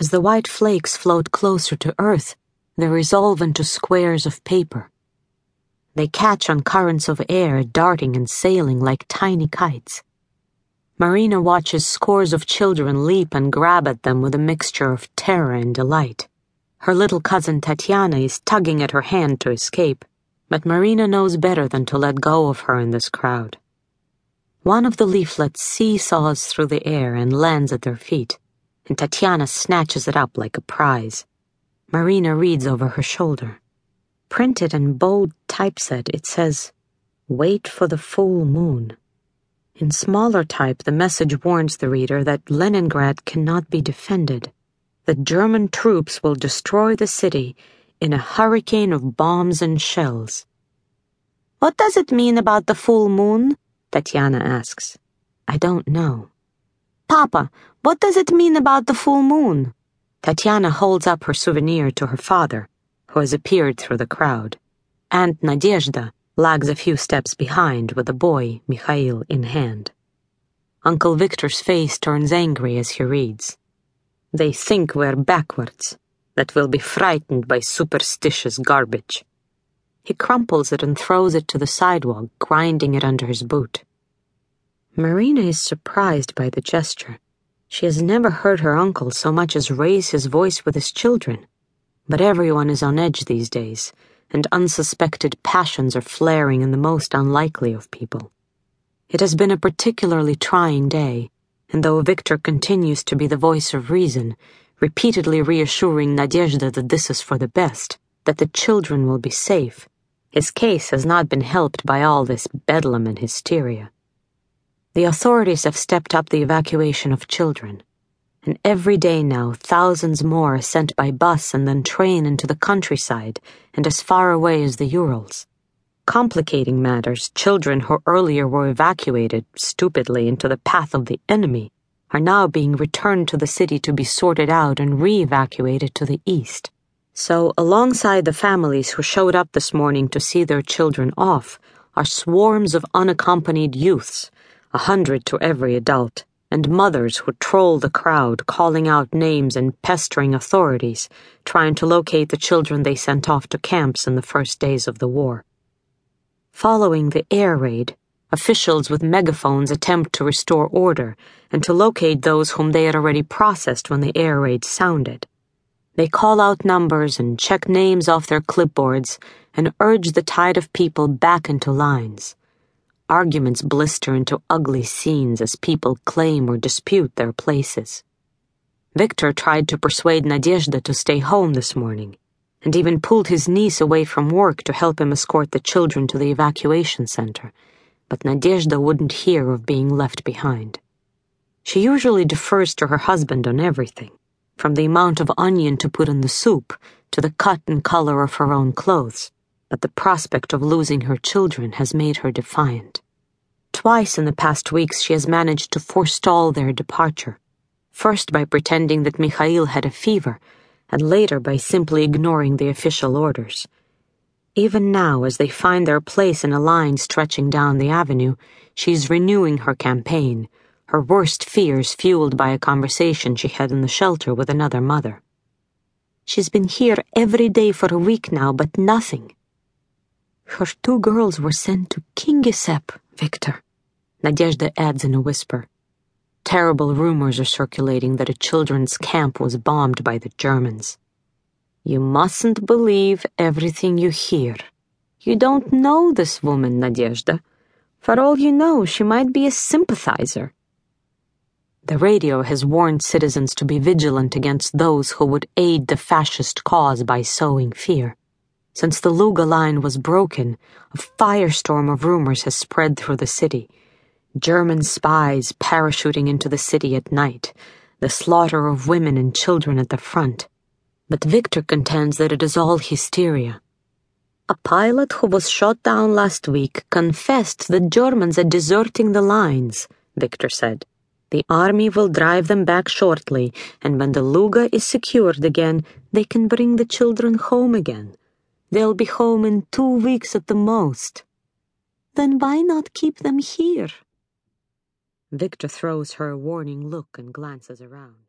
As the white flakes float closer to Earth, they resolve into squares of paper. They catch on currents of air, darting and sailing like tiny kites. Marina watches scores of children leap and grab at them with a mixture of terror and delight. Her little cousin Tatiana is tugging at her hand to escape, but Marina knows better than to let go of her in this crowd. One of the leaflets seesaws through the air and lands at their feet, and Tatiana snatches it up like a prize. Marina reads over her shoulder. Printed in bold typeset, it says, "Wait for the full moon." In smaller type, the message warns the reader that Leningrad cannot be defended, that German troops will destroy the city in a hurricane of bombs and shells. "What does it mean about the full moon?" Tatiana asks. "I don't know." "Papa, what does it mean about the full moon?" Tatiana holds up her souvenir to her father, who has appeared through the crowd. Aunt Nadezhda lags a few steps behind with a boy, Mikhail, in hand. Uncle Victor's face turns angry as he reads. "They think we're backwards, that we'll be frightened by superstitious garbage." He crumples it and throws it to the sidewalk, grinding it under his boot. Marina is surprised by the gesture. She has never heard her uncle so much as raise his voice with his children. But everyone is on edge these days, and unsuspected passions are flaring in the most unlikely of people. It has been a particularly trying day, and though Victor continues to be the voice of reason, repeatedly reassuring Nadezhda that this is for the best, that the children will be safe, his case has not been helped by all this bedlam and hysteria. The authorities have stepped up the evacuation of children, and every day now thousands more are sent by bus and then train into the countryside and as far away as the Urals. Complicating matters, children who earlier were evacuated, stupidly, into the path of the enemy are now being returned to the city to be sorted out and re-evacuated to the east. So, alongside the families who showed up this morning to see their children off, are swarms of unaccompanied youths, 100 to every adult, and mothers who troll the crowd, calling out names and pestering authorities, trying to locate the children they sent off to camps in the first days of the war. Following the air raid, officials with megaphones attempt to restore order and to locate those whom they had already processed when the air raid sounded. They call out numbers and check names off their clipboards and urge the tide of people back into lines. Arguments blister into ugly scenes as people claim or dispute their places. Victor tried to persuade Nadezhda to stay home this morning, and even pulled his niece away from work to help him escort the children to the evacuation center, but Nadezhda wouldn't hear of being left behind. She usually defers to her husband on everything, from the amount of onion to put in the soup to the cut and color of her own clothes. But the prospect of losing her children has made her defiant. Twice in the past weeks she has managed to forestall their departure, first by pretending that Mikhail had a fever, and later by simply ignoring the official orders. Even now, as they find their place in a line stretching down the avenue, she is renewing her campaign, her worst fears fueled by a conversation she had in the shelter with another mother. "She's been here every day for a week now, but nothing. Her two girls were sent to Kingisepp, Victor," Nadezhda adds in a whisper. Terrible rumors are circulating that a children's camp was bombed by the Germans. "You mustn't believe everything you hear. You don't know this woman, Nadezhda. For all you know, she might be a sympathizer." The radio has warned citizens to be vigilant against those who would aid the fascist cause by sowing fear. Since the Luga line was broken, a firestorm of rumors has spread through the city. German spies parachuting into the city at night, the slaughter of women and children at the front. But Victor contends that it is all hysteria. "A pilot who was shot down last week confessed that Germans are deserting the lines," Victor said. "The army will drive them back shortly, and when the Luga is secured again, they can bring the children home again. They'll be home in 2 weeks at the most." "Then why not keep them here?" Victor throws her a warning look and glances around.